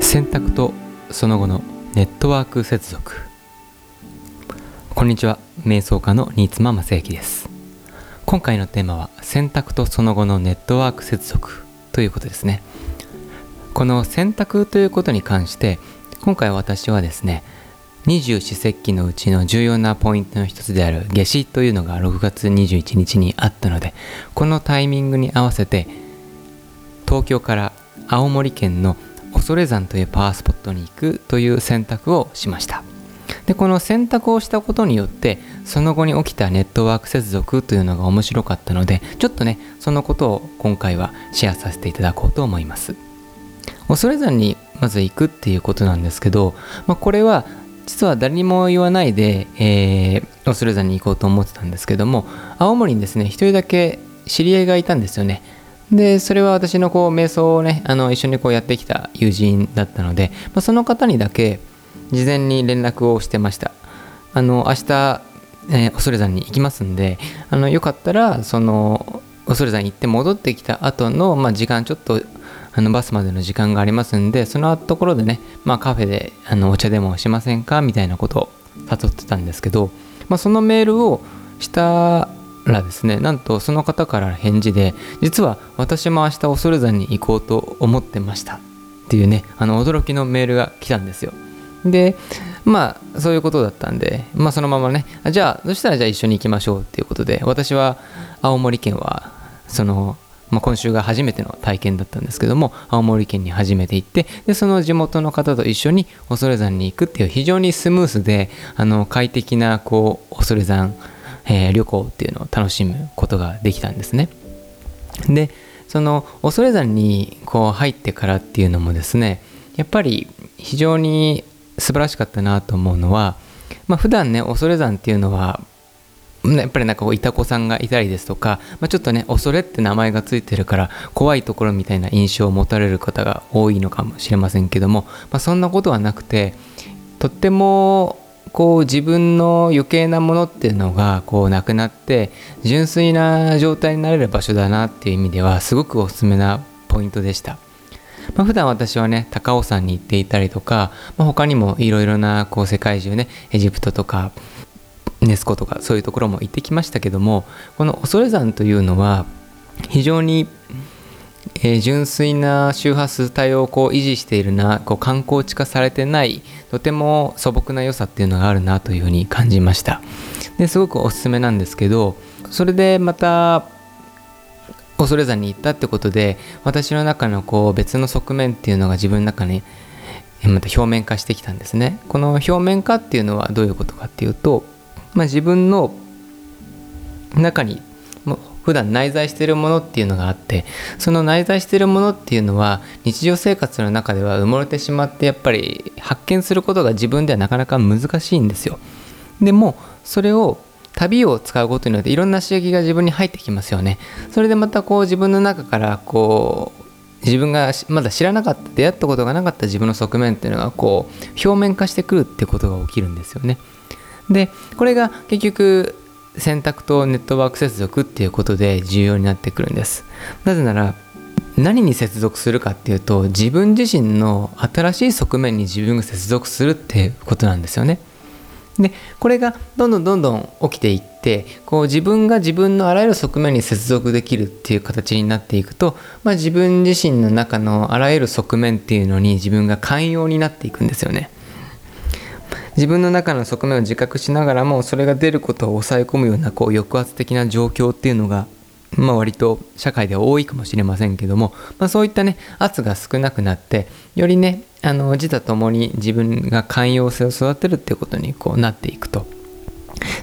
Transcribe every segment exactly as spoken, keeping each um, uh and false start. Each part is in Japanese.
選択とその後のネットワーク接続。こんにちは、瞑想家の新妻正幸です。今回のテーマは選択とその後のネットワーク接続ということですね。この選択ということに関して、今回私はですね、二十四節気のうちの重要なポイントの一つである夏至というのがろくがつにじゅういちにちにあったので、このタイミングに合わせて東京から青森県の恐山というパワースポットに行くという選択をしました。で、この選択をしたことによってその後に起きたネットワーク接続というのが面白かったので、ちょっとねそのことを今回はシェアさせていただこうと思います。恐山にまず行くっていうことなんですけど、まあ、これは実は誰にも言わないで、えー、恐山に行こうと思ってたんですけども、青森にですね一人だけ知り合いがいたんですよね。で、それは私のこう瞑想をねあの一緒にこうやってきた友人だったので、まあ、その方にだけ事前に連絡をしてました。あの明日、えー、恐山に行きますんで、あのよかったらその恐山に行って戻ってきた後の、まあ、時間ちょっとあのバスまでの時間がありますんで、そのところでね、まあ、カフェであのお茶でもしませんかみたいなことを誘ってたんですけど、まあ、そのメールをしたらですね、なんとその方から返事で、実は私も明日恐山に行こうと思ってましたっていうね、あの驚きのメールが来たんですよ。で、まあそういうことだったんで、まあそのままね、じゃあそしたらじゃあ一緒に行きましょうっていうことで、私は青森県はその、まあ、今週が初めての体験だったんですけども、青森県に初めて行って、でその地元の方と一緒に恐山に行くっていう、非常にスムースであの快適なこう恐山、えー、旅行っていうのを楽しむことができたんですね。で、その恐山にこう入ってからっていうのもですね、やっぱり非常に素晴らしかったなと思うのは、まあ、普段ね恐山っていうのはやっぱりなんかこういた子さんがいたりですとか、まあ、ちょっとね恐れって名前がついてるから怖いところみたいな印象を持たれる方が多いのかもしれませんけども、まあ、そんなことはなくて、とってもこう自分の余計なものっていうのがこうなくなって純粋な状態になれる場所だなっていう意味では、すごくおすすめなポイントでした。まあ、普段私はね高尾山に行っていたりとか、まあ、他にもいろいろなこう世界中ねエジプトとかネスコとかそういうところも行ってきましたけども、この恐山というのは非常にえー、純粋な周波数帯をこう維持しているな、こう観光地化されてない、とても素朴な良さっていうのがあるなというふうに感じました。ですごくおすすめなんですけど、それでまた恐山に行ったってことで、私の中のこう別の側面っていうのが自分の中にまた表面化してきたんですね。この表面化っていうのはどういうことかっていうと、まあ、自分の中にも普段内在しているものっていうのがあって、その内在しているものっていうのは日常生活の中では埋もれてしまって、やっぱり発見することが自分ではなかなか難しいんですよ。でもそれを旅を使うことによっていろんな刺激が自分に入ってきますよね。それでまたこう自分の中からこう自分がまだ知らなかった、出会ったことがなかった自分の側面っていうのがこう表面化してくるってことが起きるんですよね。で、これが結局選択とネットワーク接続っていうことで重要になってくるんです。なぜなら何に接続するかっていうと、自分自身の新しい側面に自分が接続するっていうことなんですよね。で、これがどんどんどんどん起きていって、こう自分が自分のあらゆる側面に接続できるっていう形になっていくと、まあ、自分自身の中のあらゆる側面っていうのに自分が寛容になっていくんですよね。自分の中の側面を自覚しながらも、それが出ることを抑え込むようなこう抑圧的な状況っていうのが、まあ、割と社会では多いかもしれませんけども、まあ、そういったね圧が少なくなって、よりねあの自他ともに自分が寛容性を育てるっていうことにこうなっていくと。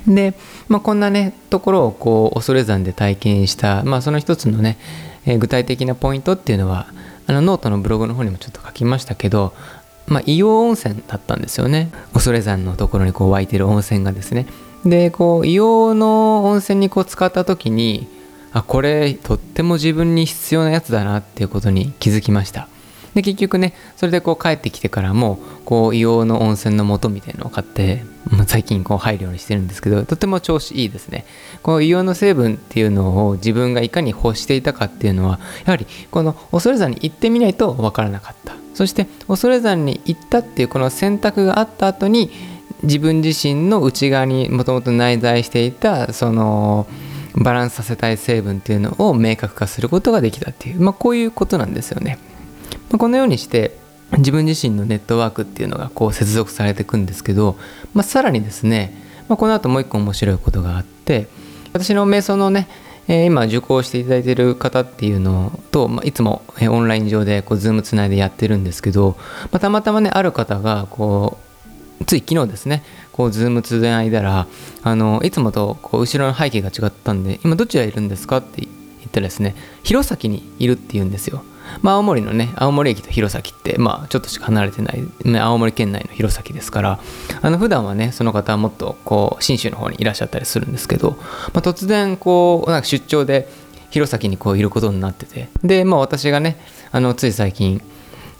で、まあ、こんなねところをこう恐山で体験した、まあ、その一つのね、えー、具体的なポイントっていうのは、あのノートのブログの方にもちょっと書きましたけど、まあ、硫黄温泉だったんですよね。恐山のところにこう湧いてる温泉がですね。で、こう硫黄の温泉にこう使った時に、あ、これとっても自分に必要なやつだなっていうことに気づきました。で、結局ね、それでこう帰ってきてからもこう硫黄の温泉の素みたいなのを買って最近こう入るようにしてるんですけど、とても調子いいですね。この硫黄の成分っていうのを自分がいかに欲していたかっていうのは、やはりこの恐山に行ってみないと分からなかった。そして恐山に行ったっていうこの選択があった後に、自分自身の内側にもともと内在していたそのバランスさせたい成分っていうのを明確化することができたっていう、まあ、こういうことなんですよね。まあ、このようにして自分自身のネットワークっていうのがこう接続されていくんですけど、まあ、さらにですね、まあ、この後もう一個面白いことがあって、私の瞑想のね、えー、今受講していただいている方っていうのと、まあ、いつもオンライン上でこう Zoom つないでやってるんですけど、まあ、たまたまねある方がこうつい昨日ですね、こうズームつないだら、あのいつもとこう後ろの背景が違ったんで、今どちらいるんですかって言ったらですね、弘前にいるって言うんですよ。まあ、青森のね、青森駅と弘前って、まあ、ちょっとしか離れてない、ね、青森県内の弘前ですから、あの普段はねその方はもっとこう信州の方にいらっしゃったりするんですけど、まあ、突然こうなんか出張で弘前にこういることになってて、で、まあ、私がねあのつい最近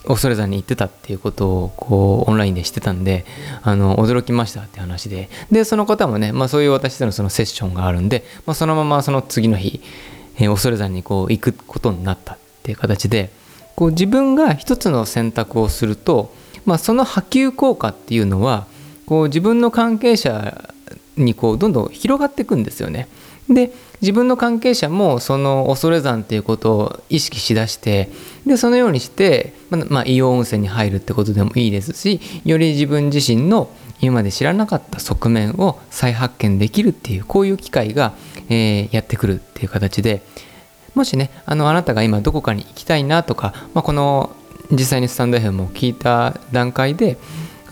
恐山に行ってたっていうことをこうオンラインでしてたんで、あの驚きましたって話で、でその方もね、まあ、そういう私とのそのセッションがあるんで、まあ、そのままその次の日、えー、恐山にこう行くことになったっていう形で、こう自分が一つの選択をすると、まあ、その波及効果っていうのはこう自分の関係者にこうどんどん広がっていくんですよね。で自分の関係者もその恐山っていうことを意識しだして、でそのようにして、まあまあ、硫黄温泉に入るってことでもいいですし、より自分自身の今まで知らなかった側面を再発見できるっていう、こういう機会が、えー、やってくるっていう形で、もしね あのあなたが今どこかに行きたいなとか、まあ、この実際にスタンド エフエム を聞いた段階で、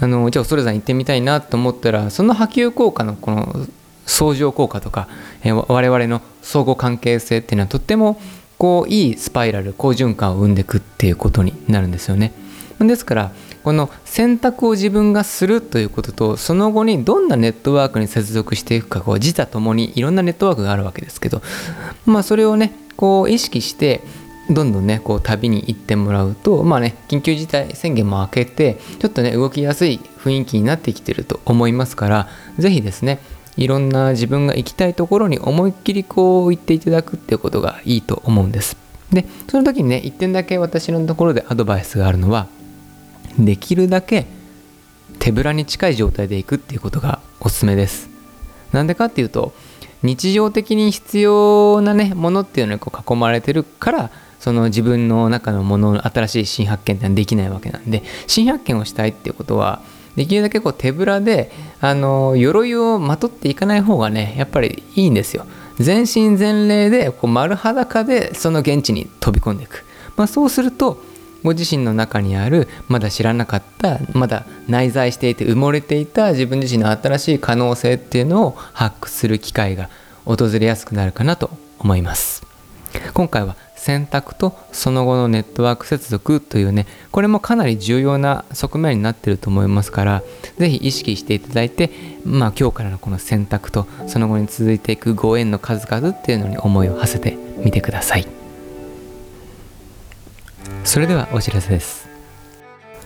あのじゃあ恐山行ってみたいなと思ったら、その波及効果のこの相乗効果とか、えー、我々の相互関係性っていうのはとってもこういいスパイラル、好循環を生んでいくっていうことになるんですよね。ですからこの選択を自分がするということと、その後にどんなネットワークに接続していくか、こう自他ともにいろんなネットワークがあるわけですけど、まあ、それをねこう意識してどんどんねこう旅に行ってもらうと、まあね緊急事態宣言も明けてちょっとね動きやすい雰囲気になってきてると思いますから、ぜひですねいろんな自分が行きたいところに思いっきりこう行っていただくっていうことがいいと思うんです。でその時にねいってんだけ私のところでアドバイスがあるのは、できるだけ手ぶらに近い状態で行くっていうことがおすすめです。なんでかっていうと、日常的に必要なねものっていうのにこう囲まれてるから、その自分の中のものの新しい新発見ってのはできないわけなんで、新発見をしたいっていうことはできるだけこう手ぶらで、あの鎧をまとっていかない方がねやっぱりいいんですよ。全身全霊でこう丸裸でその現地に飛び込んでいく、まあ、そうするとご自身の中にあるまだ知らなかった、まだ内在していて埋もれていた自分自身の新しい可能性っていうのを発掘する機会が訪れやすくなるかなと思います。今回は選択とその後のネットワーク接続というね、これもかなり重要な側面になっていると思いますから、ぜひ意識していただいて、まあ、今日からのこの選択とその後に続いていくご縁の数々っていうのに思いを馳せてみてください。それではお知らせです。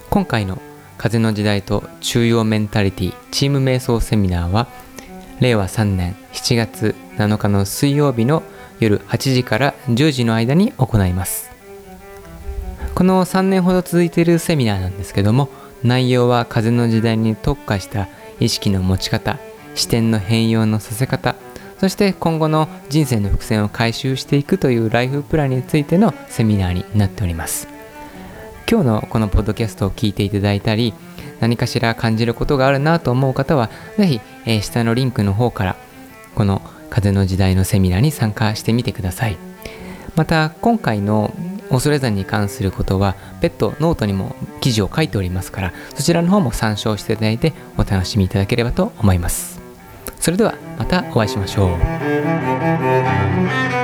今回の風の時代と中庸メンタリティチーム瞑想セミナーは、れいわさんねんしちがつなのかの水曜日の夜はちじからじゅうじの間に行います。このさんねんほど続いているセミナーなんですけども、内容は風の時代に特化した意識の持ち方、視点の変容のさせ方、そして今後の人生の伏線を回収していくというライフプランについてのセミナーになっております。今日のこのポッドキャストを聞いていただいたり、何かしら感じることがあるなと思う方は、ぜひ、えー、下のリンクの方からこの風の時代のセミナーに参加してみてください。また今回の恐山に関することは別途ノートにも記事を書いておりますから、そちらの方も参照していただいてお楽しみいただければと思います。それではまたお会いしましょう。